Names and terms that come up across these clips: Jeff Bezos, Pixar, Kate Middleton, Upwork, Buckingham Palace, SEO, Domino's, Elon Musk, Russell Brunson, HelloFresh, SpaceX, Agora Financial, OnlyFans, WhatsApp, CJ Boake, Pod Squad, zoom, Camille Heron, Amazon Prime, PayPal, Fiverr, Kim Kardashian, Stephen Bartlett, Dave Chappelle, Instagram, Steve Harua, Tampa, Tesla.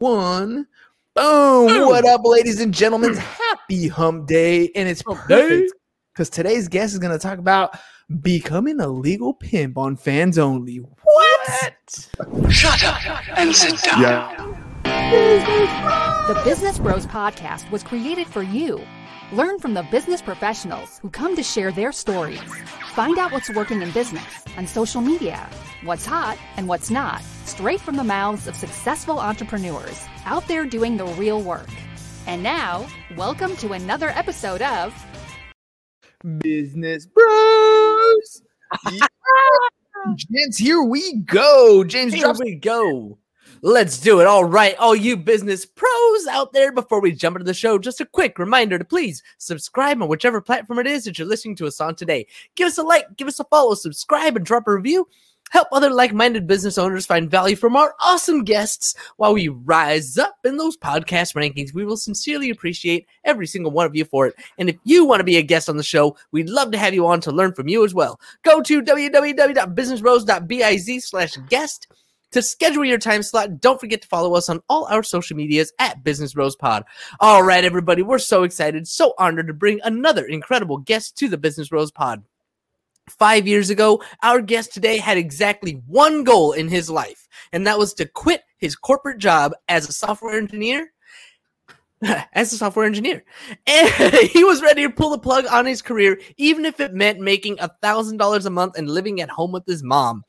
One, boom. What up, ladies and gentlemen? Happy hump day. And it's perfect because today's guest is going to talk about becoming a legal pimp on Fans Only. What? Shut up and sit down. Yeah. The Business Bros Podcast was created for you. Learn from the business professionals who come to share their stories. Find out what's working in business, on social media, what's hot and what's not, straight from the mouths of successful entrepreneurs out there doing the real work. And now, welcome to another episode of Business Bros. Yeah. Gents, here we go. James, here we go. Let's do it. All right, all you business pros out there, before we jump into the show, just a quick reminder to please subscribe on whichever platform it is that you're listening to us on today. Give us a like, give us a follow, subscribe, and drop a review. Help other like-minded business owners find value from our awesome guests while we rise up in those podcast rankings. We will sincerely appreciate every single one of you for it. And if you want to be a guest on the show, we'd love to have you on to learn from you as well. Go to www.businessbros.biz/guest. To schedule your time slot, don't forget to follow us on all our social medias at Business Bros Pod. All right, everybody, we're so excited, so honored to bring another incredible guest to the Business Bros Pod. 5 years ago, our guest today had exactly one goal in his life, and that was to quit his corporate job as a software engineer. And he was ready to pull the plug on his career, even if it meant making $1,000 a month and living at home with his mom.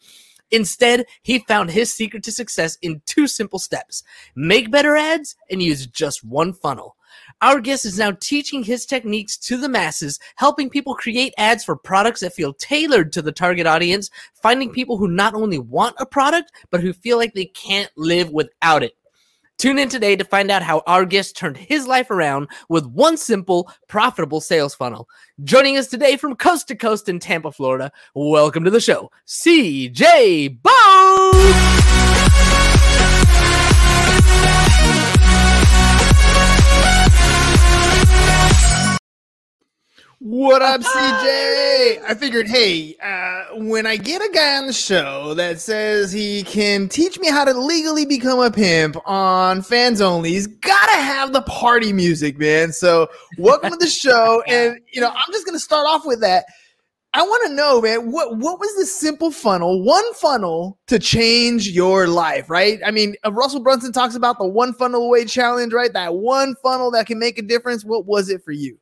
Instead, he found his secret to success in two simple steps: make better ads and use just one funnel. Our guest is now teaching his techniques to the masses, helping people create ads for products that feel tailored to the target audience, finding people who not only want a product, but who feel like they can't live without it. Tune in today to find out how our guest turned his life around with one simple, profitable sales funnel. Joining us today from coast to coast in Tampa, Florida, welcome to the show, CJ Boake. What up, CJ? I figured, hey, when I get a guy on the show that says he can teach me how to legally become a pimp on Fans Only, he's got to have the party music, man. So welcome to the show. And, you know, I'm just going to start off with that. I want to know, man, what was the simple funnel, one funnel to change your life, right? I mean, Russell Brunson talks about the one funnel away challenge, right? That one funnel that can make a difference. What was it for you?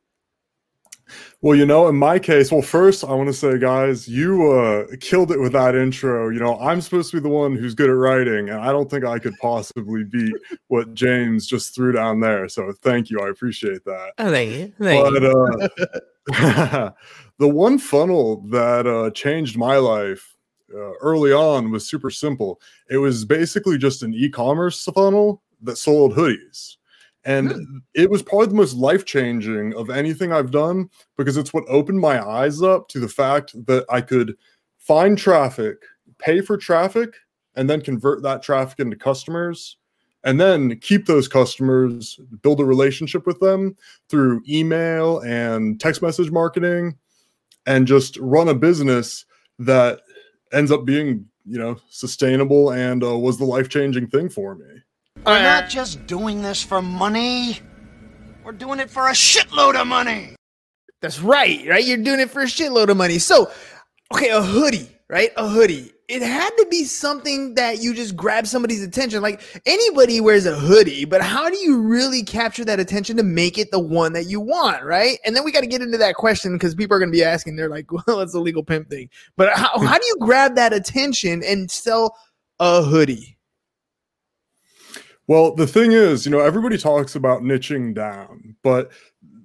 Well, you know, in my case, first I want to say, guys, you killed it with that intro. You know, I'm supposed to be the one who's good at writing, and I don't think I could possibly beat what James just threw down there. So thank you. I appreciate that. Oh, thank you. The one funnel that changed my life early on was super simple. It was basically just an e-commerce funnel that sold hoodies. And it was probably the most life-changing of anything I've done, because it's what opened my eyes up to the fact that I could find traffic, pay for traffic, and then convert that traffic into customers, and then keep those customers, build a relationship with them through email and text message marketing, and just run a business that ends up being, you know, sustainable and was the life-changing thing for me. We're not just doing this for money. We're doing it for a shitload of money. That's right, right? You're doing it for a shitload of money. So, okay, a hoodie, right? A hoodie. It had to be something that you just grab somebody's attention. Like, anybody wears a hoodie, but how do you really capture that attention to make it the one that you want, right? And then we got to get into that question, because people are going to be asking. They're like, well, it's a legal pimp thing. But how do you grab that attention and sell a hoodie? Well, the thing is, you know, everybody talks about niching down, but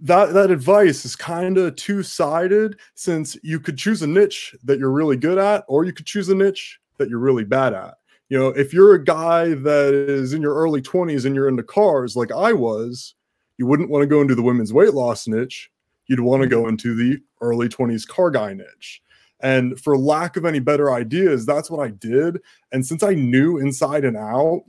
that advice is kind of two-sided, since you could choose a niche that you're really good at, or you could choose a niche that you're really bad at. You know, if you're a guy that is in your early 20s and you're into cars like I was, you wouldn't want to go into the women's weight loss niche. You'd want to go into the early 20s car guy niche. And for lack of any better ideas, that's what I did. And since I knew inside and out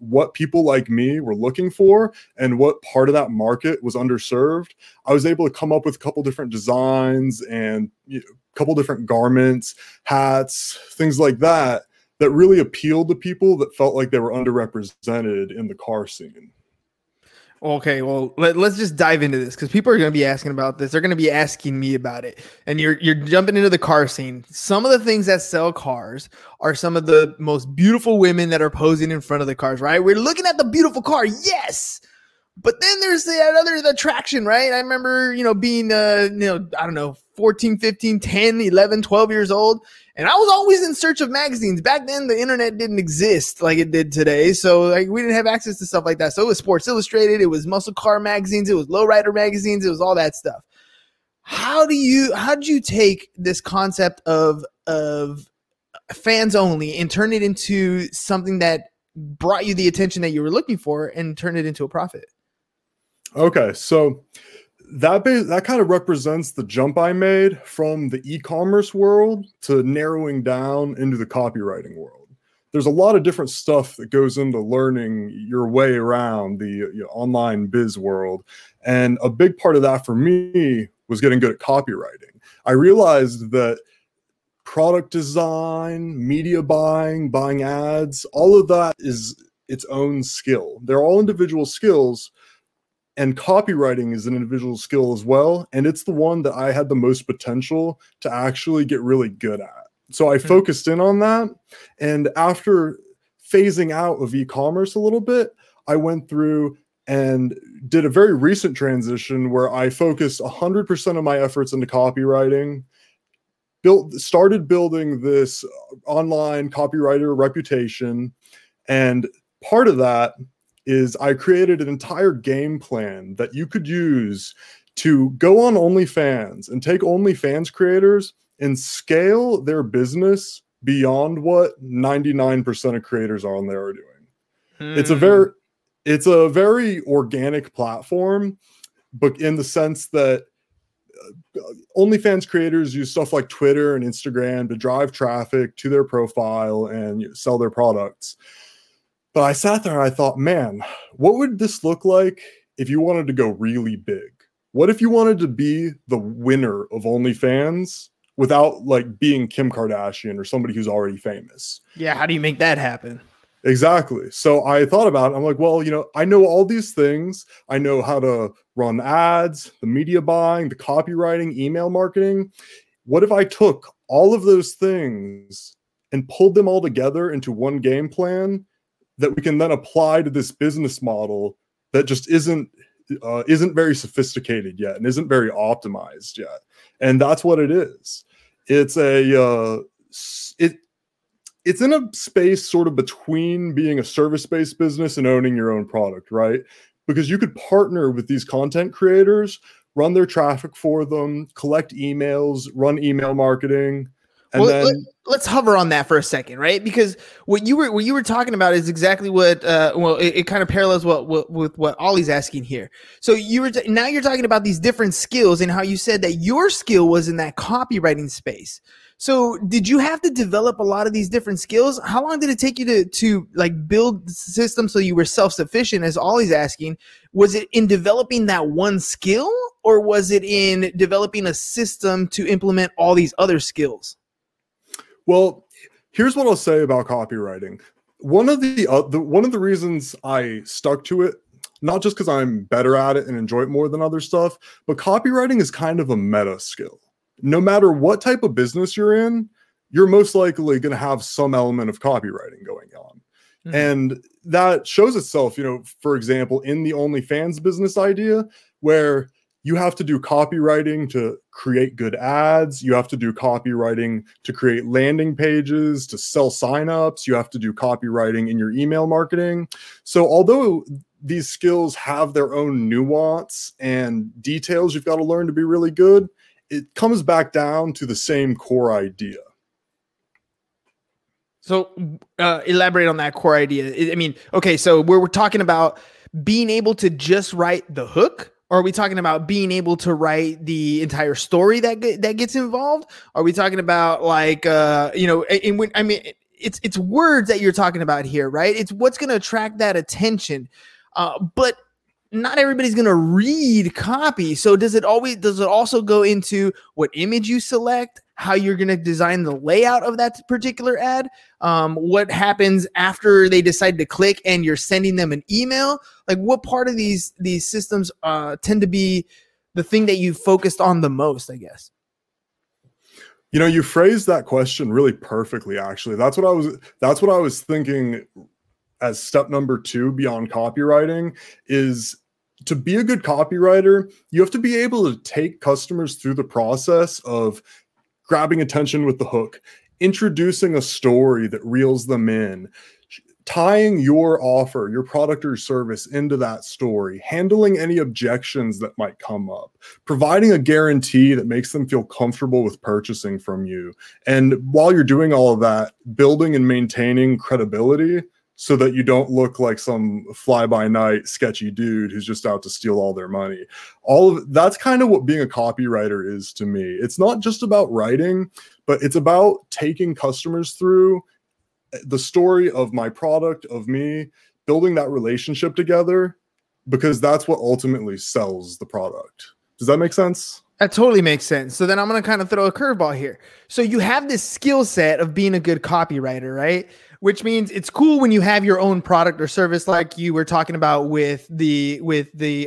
what people like me were looking for and what part of that market was underserved, I was able to come up with a couple different designs and, you know, a couple different garments, hats, things like that that really appealed to people that felt like they were underrepresented in the car scene. Okay, well, let's just dive into this because people are going to be asking about this. They're going to be asking me about it. And you're jumping into the car scene. Some of the things that sell cars are some of the most beautiful women that are posing in front of the cars, right? We're looking at the beautiful car. Yes. But then there's that other attraction, right? I remember, being, 14, 15, 10, 11, 12 years old. And I was always in search of magazines. Back then, the internet didn't exist like it did today. So we didn't have access to stuff like that. So it was Sports Illustrated. It was muscle car magazines. It was lowrider magazines. It was all that stuff. How'd you take this concept of fans only and turn it into something that brought you the attention that you were looking for and turn it into a profit? Okay. So that kind of represents the jump I made from the e-commerce world to narrowing down into the copywriting world. There's a lot of different stuff that goes into learning your way around the online biz world. And a big part of that for me was getting good at copywriting. I realized that product design, media buying ads, all of that is its own skill. They're all individual skills. And copywriting is an individual skill as well. And it's the one that I had the most potential to actually get really good at. So I focused in on that. And after phasing out of e-commerce a little bit, I went through and did a very recent transition where I focused 100% of my efforts into copywriting, started building this online copywriter reputation. And part of that is I created an entire game plan that you could use to go on OnlyFans and take OnlyFans creators and scale their business beyond what 99% of creators on there are doing. It's a very organic platform, but in the sense that OnlyFans creators use stuff like Twitter and Instagram to drive traffic to their profile and sell their products. But I sat there and I thought, man, what would this look like if you wanted to go really big? What if you wanted to be the winner of OnlyFans without being Kim Kardashian or somebody who's already famous? Yeah, how do you make that happen? Exactly. So I thought about it. I'm like, well, I know all these things. I know how to run ads, the media buying, the copywriting, email marketing. What if I took all of those things and pulled them all together into one game plan that we can then apply to this business model that just isn't very sophisticated yet and isn't very optimized yet? And that's what it is. It's in a space sort of between being a service-based business and owning your own product, right? Because you could partner with these content creators, run their traffic for them, collect emails, run email marketing. And well, let's hover on that for a second, right? Because what you were talking about is exactly what it kind of parallels what Ollie's asking here. So now you're talking about these different skills and how you said that your skill was in that copywriting space. So did you have to develop a lot of these different skills? How long did it take you to build the system so you were self-sufficient, as Ollie's asking? Was it in developing that one skill, or was it in developing a system to implement all these other skills? Well, here's what I'll say about copywriting. One of the reasons I stuck to it, not just because I'm better at it and enjoy it more than other stuff, but copywriting is kind of a meta skill. No matter what type of business you're in, you're most likely going to have some element of copywriting going on. Mm-hmm. And that shows itself, for example, in the OnlyFans business idea, where you have to do copywriting to create good ads. You have to do copywriting to create landing pages, to sell signups. You have to do copywriting in your email marketing. So although these skills have their own nuance and details you've got to learn to be really good, it comes back down to the same core idea. So elaborate on that core idea. I mean, okay, so we're talking about being able to just write the hook. Are we talking about being able to write the entire story that gets involved? Are we talking about it's words that you're talking about here, right? It's what's going to attract that attention. But not everybody's going to read copy. So does it also go into what image you select, how you're going to design the layout of that particular ad? What happens after they decide to click and you're sending them an email? Like, what part of these systems tend to be the thing that you focused on the most, I guess? You know, you phrased that question really perfectly, actually. That's what I was thinking as step number two beyond copywriting is to be a good copywriter, you have to be able to take customers through the process of grabbing attention with the hook, introducing a story that reels them in, tying your offer, your product or service into that story, handling any objections that might come up, providing a guarantee that makes them feel comfortable with purchasing from you. And while you're doing all of that, building and maintaining credibility so that you don't look like some fly-by-night sketchy dude who's just out to steal all their money. That's kind of what being a copywriter is to me. It's not just about writing, but it's about taking customers through the story of my product, of me, building that relationship together, because that's what ultimately sells the product. Does that make sense? That totally makes sense. So then I'm going to kind of throw a curveball here. So you have this skill set of being a good copywriter, right? Which means it's cool when you have your own product or service, like you were talking about with the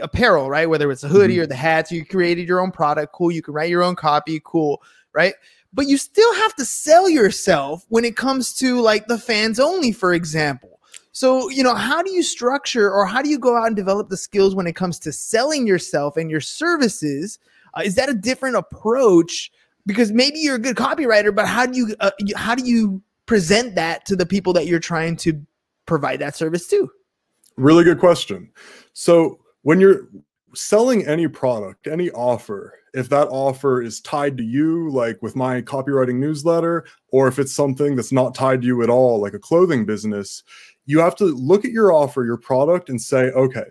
apparel, right? Whether it's a hoodie or the hats, you created your own product. Cool. You can write your own copy. Cool. Right. But you still have to sell yourself when it comes to like the fans only, for example. So, you know, how do you structure or how do you go out and develop the skills when it comes to selling yourself and your services? Is that a different approach? Because maybe you're a good copywriter, but how do you present that to the people that you're trying to provide that service to? Really good question. So when you're selling any product, any offer, if that offer is tied to you, like with my copywriting newsletter, or if it's something that's not tied to you at all, like a clothing business, you have to look at your offer, your product, and say, okay,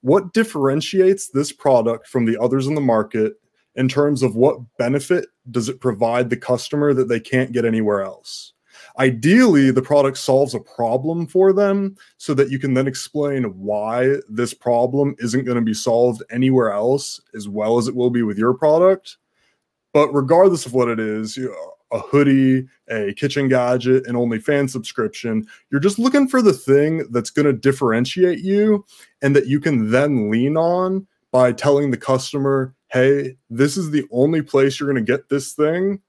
what differentiates this product from the others in the market in terms of what benefit does it provide the customer that they can't get anywhere else? Ideally, the product solves a problem for them so that you can then explain why this problem isn't going to be solved anywhere else as well as it will be with your product. But regardless of what it is, you know, a hoodie, a kitchen gadget, an OnlyFans subscription, you're just looking for the thing that's going to differentiate you and that you can then lean on by telling the customer, hey, this is the only place you're going to get this thing.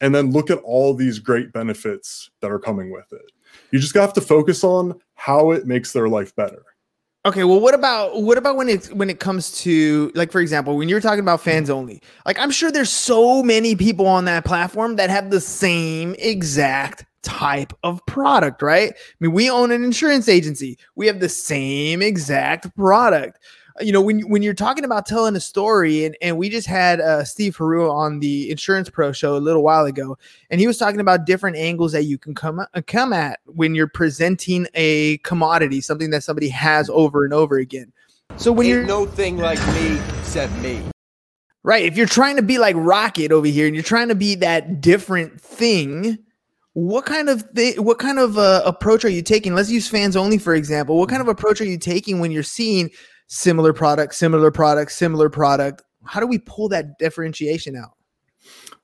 And then look at all these great benefits that are coming with it. You just have to focus on how it makes their life better. Okay, well, what about when it comes to, like, for example, when you're talking about fans only, like, I'm sure there's so many people on that platform that have the same exact type of product, right? I mean, we own an insurance agency. We have the same exact product. You know, when you're talking about telling a story, and we just had Steve Harua on the Insurance Pro show a little while ago, and he was talking about different angles that you can come at when you're presenting a commodity, something that somebody has over and over again. So when you're no thing like me said me. Right. If you're trying to be like Rocket over here and you're trying to be that different thing, what kind of approach are you taking? Let's use fans only, for example. What kind of approach are you taking when you're seeing similar product, similar product, similar product? How do we pull that differentiation out?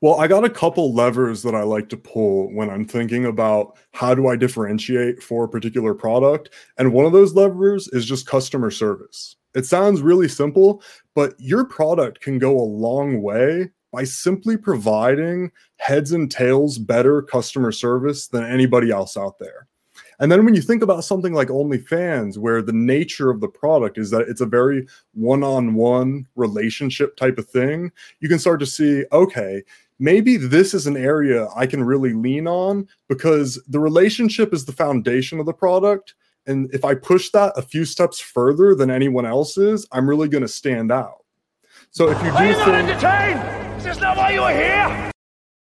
Well, I got a couple levers that I like to pull when I'm thinking about how do I differentiate for a particular product. And one of those levers is just customer service. It sounds really simple, but your product can go a long way by simply providing heads and tails better customer service than anybody else out there. And then when you think about something like OnlyFans, where the nature of the product is that it's a very one-on-one relationship type of thing, you can start to see, okay, maybe this is an area I can really lean on because the relationship is the foundation of the product. And if I push that a few steps further than anyone else is, I'm really going to stand out. So if you do... Are you not entertained? Is this not why you are here?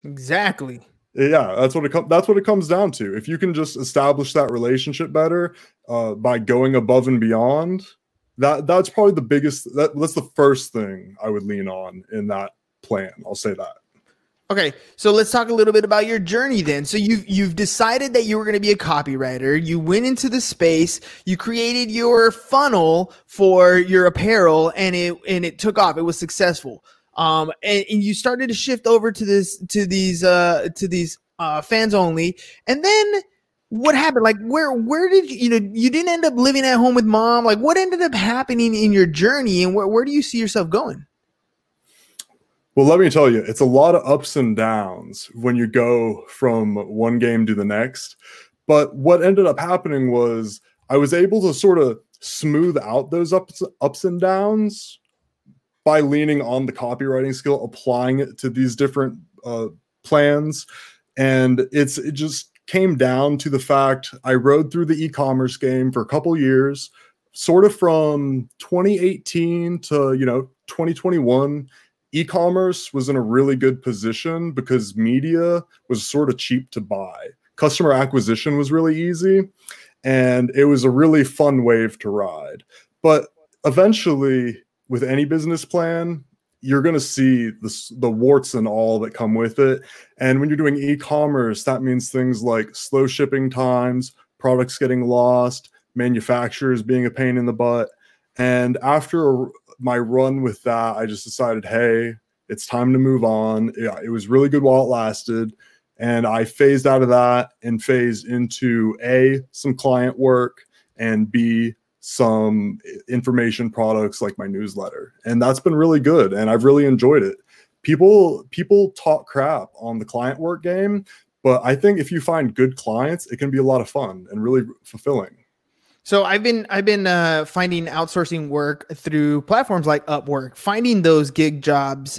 Exactly. Yeah, that's what it comes down to. If you can just establish that relationship better by going above and beyond, that's probably the biggest. That's the first thing I would lean on in that plan. I'll say that. Okay, so let's talk a little bit about your journey then. So you've decided that you were going to be a copywriter. You went into the space. You created your funnel for your apparel, and it took off. It was successful. And you started to shift over to these fans only. And then what happened? Like where did you didn't end up living at home with mom? Like what ended up happening in your journey, and where do you see yourself going? Well, let me tell you, it's a lot of ups and downs when you go from one game to the next. But what ended up happening was I was able to sort of smooth out those ups and downs by leaning on the copywriting skill, applying it to these different plans. And it just came down to the fact I rode through the e-commerce game for a couple years, sort of from 2018 to 2021. E-commerce was in a really good position because media was sort of cheap to buy. Customer acquisition was really easy, and it was a really fun wave to ride. But eventually, with any business plan, you're going to see the warts and all that come with it. And when you're doing e-commerce, that means things like slow shipping times, products getting lost, manufacturers being a pain in the butt. And after my run with that, I just decided, hey, it's time to move on. It was really good while it lasted. And I phased out of that and phased into A, some client work, and B, some information products like my newsletter. And that's been really good. And I've really enjoyed it. People talk crap on the client work game, but I think if you find good clients, it can be a lot of fun and really fulfilling. So I've been finding outsourcing work through platforms like Upwork, finding those gig jobs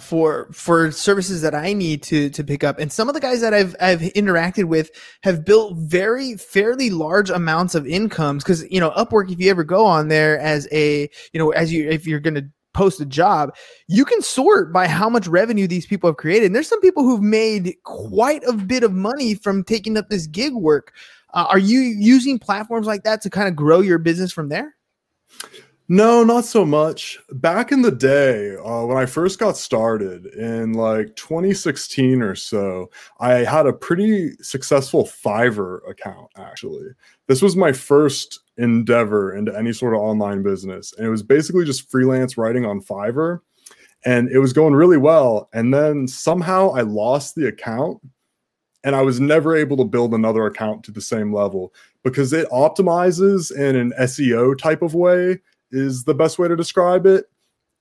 for services that I need to pick up. And some of the guys that I've interacted with have built fairly large amounts of incomes, because Upwork, if you ever go on there as if you're going to post a job, you can sort by how much revenue these people have created. And there's some people who've made quite a bit of money from taking up this gig work. Are you using platforms like that to kind of grow your business from there? No, not so much. Back in the day, when I first got started in like 2016 or so, I had a pretty successful Fiverr account, actually. This was my first endeavor into any sort of online business. And it was basically just freelance writing on Fiverr. And it was going really well. And then somehow I lost the account. And I was never able to build another account to the same level, because it optimizes in an SEO type of way is the best way to describe it.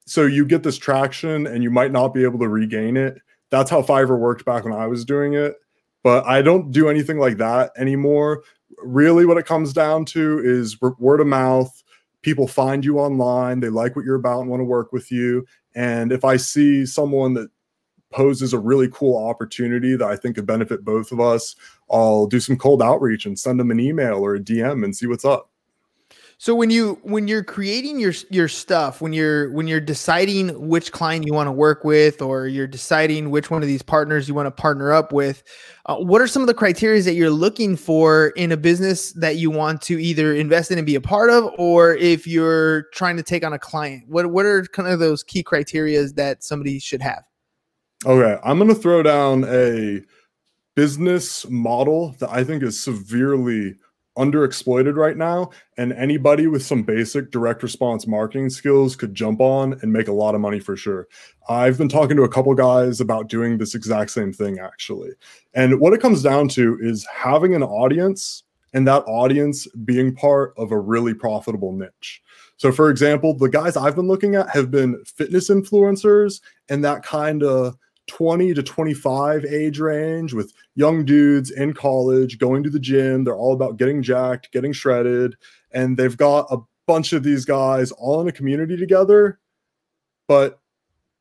So you get this traction and you might not be able to regain it. That's how Fiverr worked back when I was doing it. But I don't do anything like that anymore. Really what it comes down to is word of mouth. People find you online. They like what you're about and want to work with you. And if I see someone that poses a really cool opportunity that I think could benefit both of us, I'll do some cold outreach and send them an email or a DM and see what's up. So when you're creating your stuff, when you're deciding which client you want to work with, or you're deciding which one of these partners you want to partner up with, what are some of the criteria that you're looking for in a business that you want to either invest in and be a part of, or if you're trying to take on a client, what are kind of those key criteria that somebody should have? Okay, I'm going to throw down a business model that I think is severely underexploited right now. And anybody with some basic direct response marketing skills could jump on and make a lot of money for sure. I've been talking to a couple guys about doing this exact same thing, actually. And what it comes down to is having an audience, and that audience being part of a really profitable niche. So for example, the guys I've been looking at have been fitness influencers and that kind of 20 to 25 age range, with young dudes in college going to the gym. They're all about getting jacked, getting shredded, and they've got a bunch of these guys all in a community together, but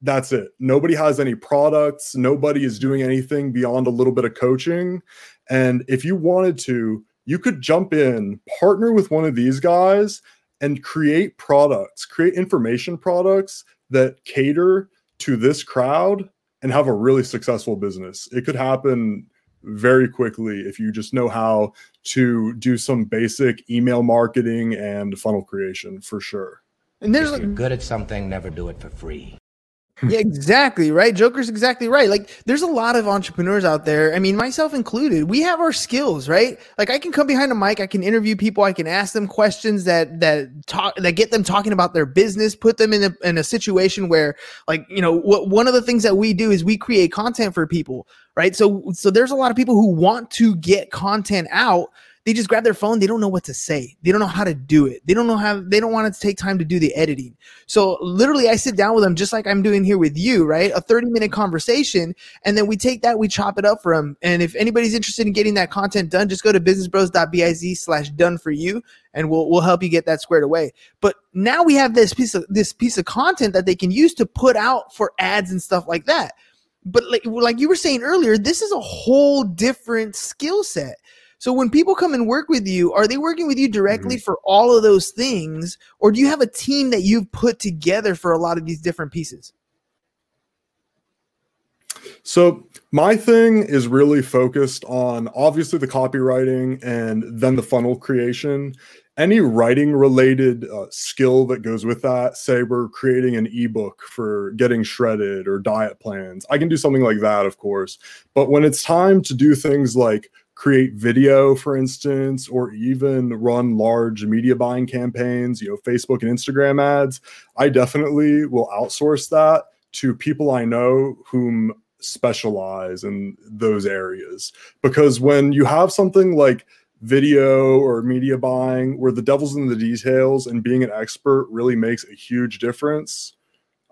that's it. Nobody has any products. Nobody is doing anything beyond a little bit of coaching. And if you wanted to, you could jump in, partner with one of these guys, and create products, create information products that cater to this crowd, and have a really successful business. It could happen very quickly if you just know how to do some basic email marketing and funnel creation, for sure. And if you're good at something, never do it for free. Yeah, exactly right. Joker's exactly right. Like, there's a lot of entrepreneurs out there. I mean, myself included. We have our skills, right? Like, I can come behind a mic, I can interview people, I can ask them questions that get them talking about their business, put them in a situation where, like, you know, one of the things that we do is we create content for people, right? So there's a lot of people who want to get content out. They just grab their phone. They don't know what to say. They don't know how to do it. They don't want to take time to do the editing. So literally I sit down with them just like I'm doing here with you, right? A 30-minute conversation. And then we take that, we chop it up for them. And if anybody's interested in getting that content done, just go to businessbros.biz/done-for-you. And we'll help you get that squared away. But now we have this piece of content that they can use to put out for ads and stuff like that. But like you were saying earlier, this is a whole different skill set. So when people come and work with you, are they working with you directly for all of those things? Or do you have a team that you've put together for a lot of these different pieces? So my thing is really focused on obviously the copywriting and then the funnel creation. Any writing related skill that goes with that, say we're creating an ebook for getting shredded or diet plans, I can do something like that, of course. But when it's time to do things like create video, for instance, or even run large media buying campaigns, you know, Facebook and Instagram ads, I definitely will outsource that to people I know whom specialize in those areas. Because when you have something like video or media buying where the devil's in the details and being an expert really makes a huge difference,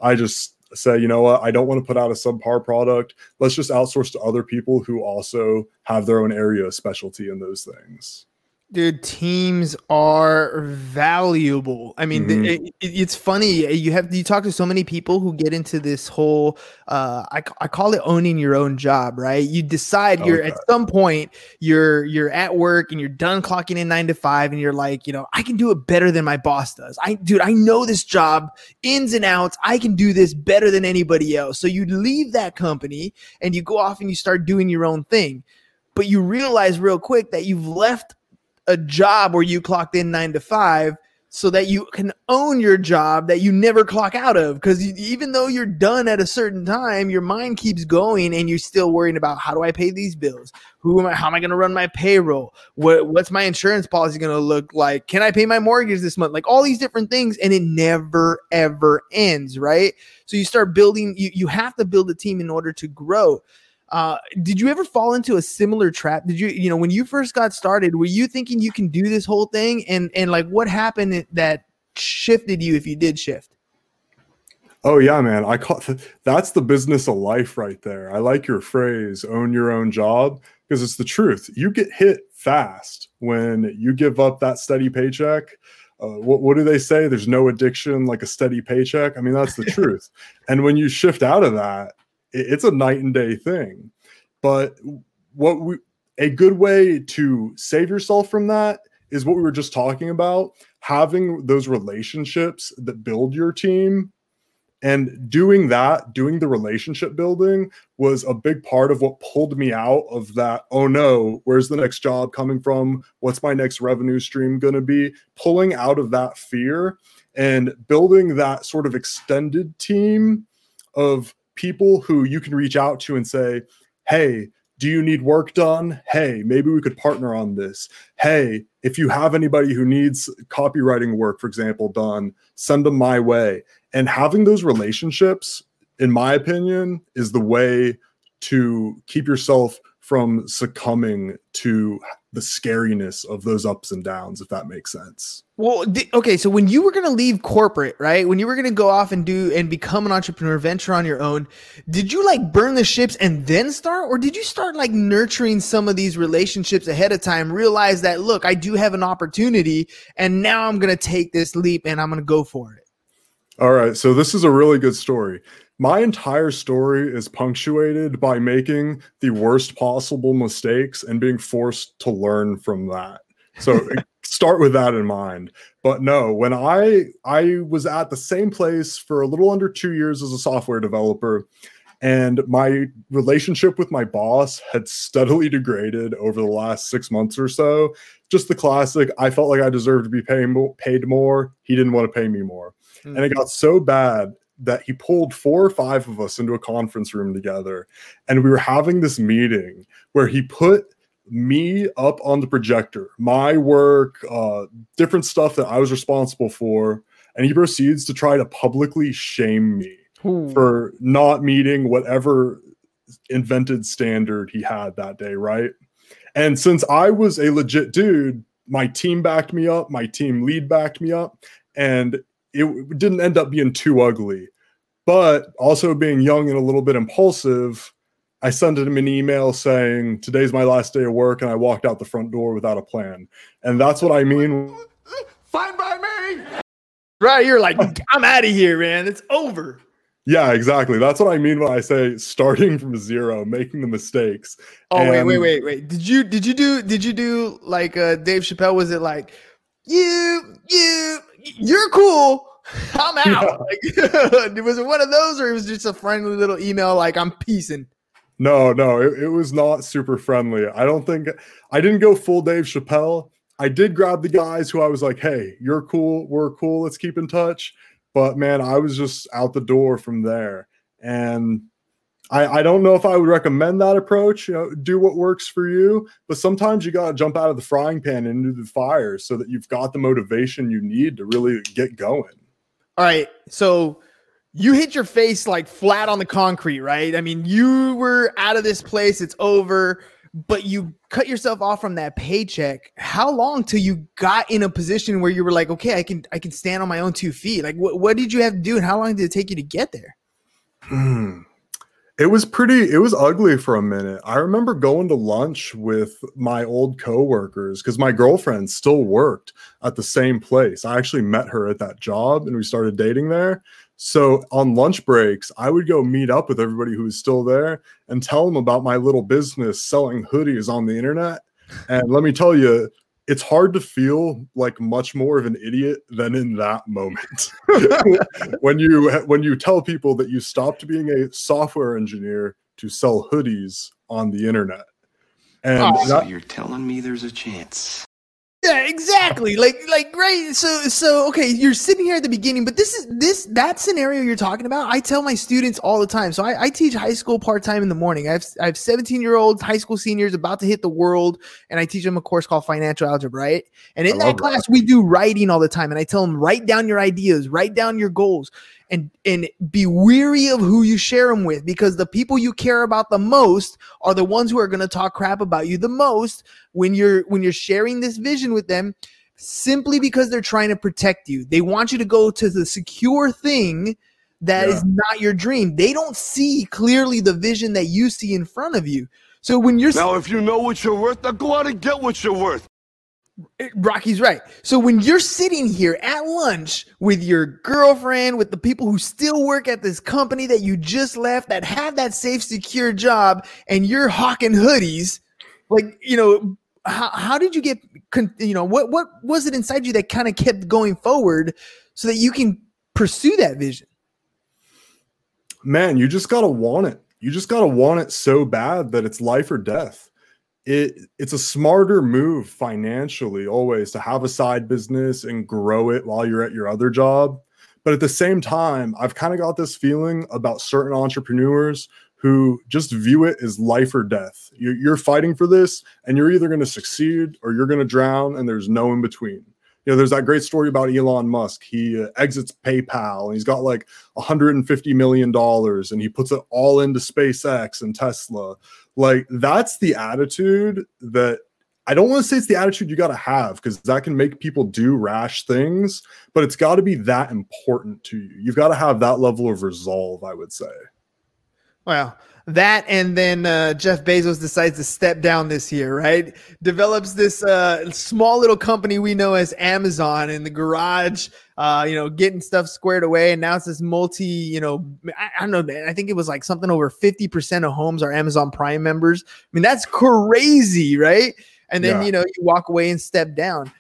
I just say, you know what, I don't want to put out a subpar product. Let's just outsource to other people who also have their own area of specialty in those things. Dude, teams are valuable. I mean, it's funny. You talk to so many people who get into this whole, I call it owning your own job, right? You decide at some point you're at work and you're done clocking in 9 to 5 and you're like, you know, I can do it better than my boss does. I know this job ins and outs. I can do this better than anybody else. So you leave that company and you go off and you start doing your own thing, but you realize real quick that you've left a job where you clocked in 9 to 5 so that you can own your job that you never clock out of. Because even though you're done at a certain time, your mind keeps going and you're still worrying about, how do I pay these bills? How am I going to run my payroll? What's my insurance policy going to look like? Can I pay my mortgage this month? Like all these different things. And it never, ever ends, right? So you start building, you have to build a team in order to grow. Did you ever fall into a similar trap? Did you know, when you first got started, were you thinking you can do this whole thing? And like, what happened that shifted you, if you did shift? Oh yeah, man. That's the business of life right there. I like your phrase, own your own job, because it's the truth. You get hit fast when you give up that steady paycheck. What do they say? There's no addiction like a steady paycheck. I mean, that's the truth. And when you shift out of that, it's a night and day thing. But a good way to save yourself from that is what we were just talking about, having those relationships that build your team. And doing the relationship building was a big part of what pulled me out of that, oh no, where's the next job coming from? What's my next revenue stream going to be? Pulling out of that fear and building that sort of extended team of people who you can reach out to and say, hey, do you need work done? Hey, maybe we could partner on this. Hey, if you have anybody who needs copywriting work, for example, done, send them my way. And having those relationships, in my opinion, is the way to keep yourself from succumbing to the scariness of those ups and downs, if that makes sense. Well, okay. So when you were going to leave corporate, right? When you were going to go off and become an entrepreneur, venture on your own, did you like burn the ships and then start, or did you start like nurturing some of these relationships ahead of time? Realize that, look, I do have an opportunity and now I'm going to take this leap and I'm going to go for it. All right. So this is a really good story. My entire story is punctuated by making the worst possible mistakes and being forced to learn from that. So start with that in mind. But no, when I was at the same place for a little under 2 years as a software developer, and my relationship with my boss had steadily degraded over the last 6 months or so. Just the classic, I felt like I deserved to be paid more. He didn't want to pay me more. And it got so bad that he pulled four or five of us into a conference room together, and we were having this meeting where he put me up on the projector, my work, different stuff that I was responsible for, and he proceeds to try to publicly shame me for not meeting whatever invented standard he had that day, right? And since I was a legit dude, my team backed me up, my team lead backed me up, and it didn't end up being too ugly. But also being young and a little bit impulsive, I sent him an email saying, today's my last day of work, and I walked out the front door without a plan. And that's what I mean. Fine by me! Right, you're like, I'm out of here, man. It's over. Yeah, exactly. That's what I mean when I say starting from zero, making the mistakes. Oh, and wait. Did you do like Dave Chappelle? Was it like, you're cool, I'm out? Yeah. Like, was it one of those, or it was just a friendly little email like, I'm peacing? No, it was not super friendly. I didn't go full Dave Chappelle. I did grab the guys who I was like, hey, you're cool, we're cool, let's keep in touch. But man, I was just out the door from there. And I don't know if I would recommend that approach. You know, do what works for you. But sometimes you got to jump out of the frying pan into the fire so that you've got the motivation you need to really get going. All right. So you hit your face like flat on the concrete, right? I mean, you were out of this place. It's over. But you cut yourself off from that paycheck. How long till you got in a position where you were like, okay, I can stand on my own two feet? Like, what did you have to do, and how long did it take you to get there? It was ugly for a minute. I remember going to lunch with my old coworkers because my girlfriend still worked at the same place. I actually met her at that job and we started dating there. So on lunch breaks, I would go meet up with everybody who was still there and tell them about my little business selling hoodies on the internet. And let me tell you, it's hard to feel like much more of an idiot than in that moment. when you tell people that you stopped being a software engineer to sell hoodies on the internet. And so you're telling me there's a chance. Yeah, exactly. Like, right. So, okay, you're sitting here at the beginning, but that scenario you're talking about, I tell my students all the time. So I teach high school part-time in the morning. I have 17-year-olds, high school seniors about to hit the world. And I teach them a course called financial algebra, right? And in that class, we do writing all the time. And I tell them, write down your ideas, write down your goals, and be weary of who you share them with, because the people you care about the most are the ones who are going to talk crap about you the most when you're sharing this vision with them, simply because they're trying to protect you. They want you to go to the secure thing that is not your dream. They don't see clearly the vision that you see in front of you. So when you're now, if you know what you're worth, then go out and get what you're worth. Rocky's right. So when you're sitting here at lunch with your girlfriend, with the people who still work at this company that you just left, that have that safe, secure job, and you're hawking hoodies, like, you know, how did you get, you know, what was it inside you that kind of kept going forward so that you can pursue that vision? Man, you just got to want it. You just got to want it so bad that it's life or death. It's a smarter move financially always to have a side business and grow it while you're at your other job. But at the same time, I've kind of got this feeling about certain entrepreneurs who just view it as life or death. You're fighting for this, and you're either going to succeed or you're going to drown, and there's no in between. You know, there's that great story about Elon Musk. He exits PayPal, and he's got like $150 million, and he puts it all into SpaceX and Tesla. Like, that's the attitude that I don't want to say it's the attitude you got to have, because that can make people do rash things, but it's got to be that important to you. You've got to have that level of resolve, I would say. Wow. That, and then Jeff Bezos decides to step down this year, right? Develops this small little company we know as Amazon in the garage, you know, getting stuff squared away. And now it's this multi, you know, I don't know, I think it was like something over 50% of homes are Amazon Prime members. I mean, that's crazy, right? And then, you know, you walk away and step down.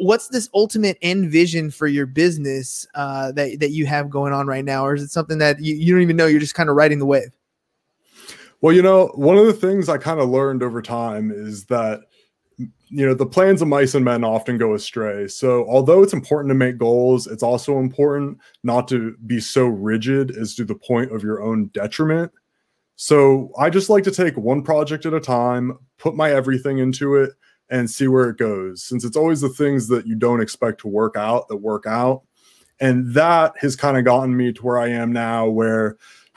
What's this ultimate end vision for your business that you have going on right now? Or is it something that you don't even know, you're just kind of riding the wave? Well, you know, one of the things I kind of learned over time is that you know, the plans of mice and men often go astray. So although it's important to make goals, it's also important not to be so rigid as to the point of your own detriment. So I just like to take one project at a time, put my everything into it, and see where it goes, since it's always the things that you don't expect to work out that work out. And that has kind of gotten me to where I am now, where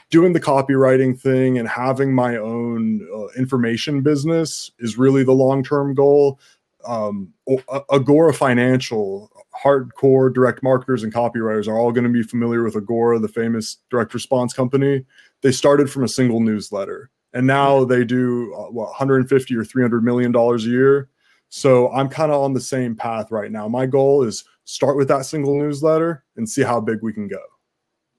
doing the copywriting thing and having my own information business is really the long-term goal. Agora Financial, hardcore direct marketers and copywriters are all going to be familiar with Agora, the famous direct response company. They started from a single newsletter, and now they do $150 or $300 million a year. So I'm kind of on the same path right now. My goal is start with that single newsletter and see how big we can go.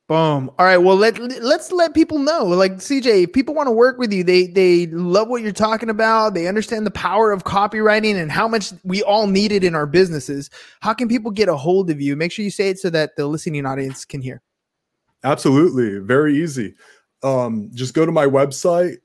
Boom. All right. Well, let's let people know. Like, CJ, if people want to work with you, they love what you're talking about. They understand the power of copywriting and how much we all need it in our businesses. How can people get a hold of you? Make sure you say it so that the listening audience can hear. Absolutely. Very easy. Just go to my website,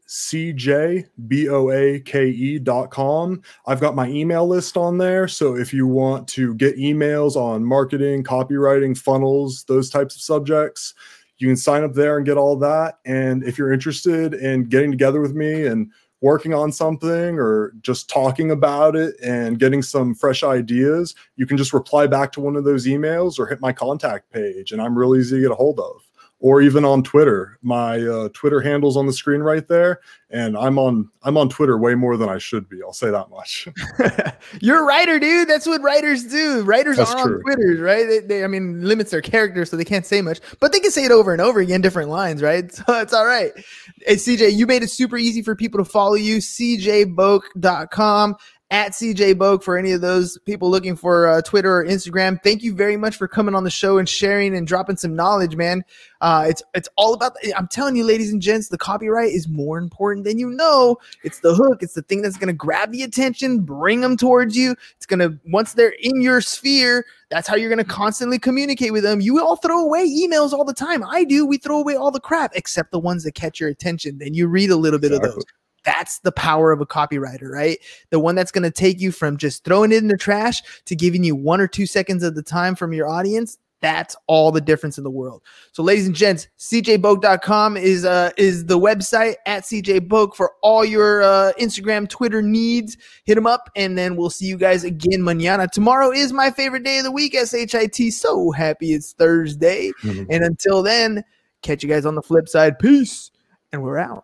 cjboake.com. I've got my email list on there. So if you want to get emails on marketing, copywriting, funnels, those types of subjects, you can sign up there and get all that. And if you're interested in getting together with me and working on something or just talking about it and getting some fresh ideas, you can just reply back to one of those emails or hit my contact page, and I'm real easy to get a hold of. Or even on Twitter. My Twitter handle's on the screen right there, and I'm on Twitter way more than I should be. I'll say that much. You're a writer, dude. That's what writers do. Writers are on Twitter, right? They, I mean, limits their character, so they can't say much, but they can say it over and over again, different lines, right? So it's all right. Hey, CJ, you made it super easy for people to follow you. CJBoake.com. At CJ Boake for any of those people looking for Twitter or Instagram. Thank you very much for coming on the show and sharing and dropping some knowledge, man. It's all about, I'm telling you, ladies and gents, the copyright is more important than you know. It's the hook. It's the thing that's going to grab the attention, bring them towards you. It's going to, once they're in your sphere, that's how you're going to constantly communicate with them. You all throw away emails all the time. I do. We throw away all the crap, except the ones that catch your attention. Then you read a little bit of those. That's the power of a copywriter, right? The one that's going to take you from just throwing it in the trash to giving you 1 or 2 seconds at the time from your audience. That's all the difference in the world. So, ladies and gents, cjboake.com is the website. At CJ Boake for all your Instagram, Twitter needs. Hit them up, and then we'll see you guys again mañana. Tomorrow is my favorite day of the week, SHIT. So happy it's Thursday. Mm-hmm. And until then, catch you guys on the flip side. Peace, and we're out.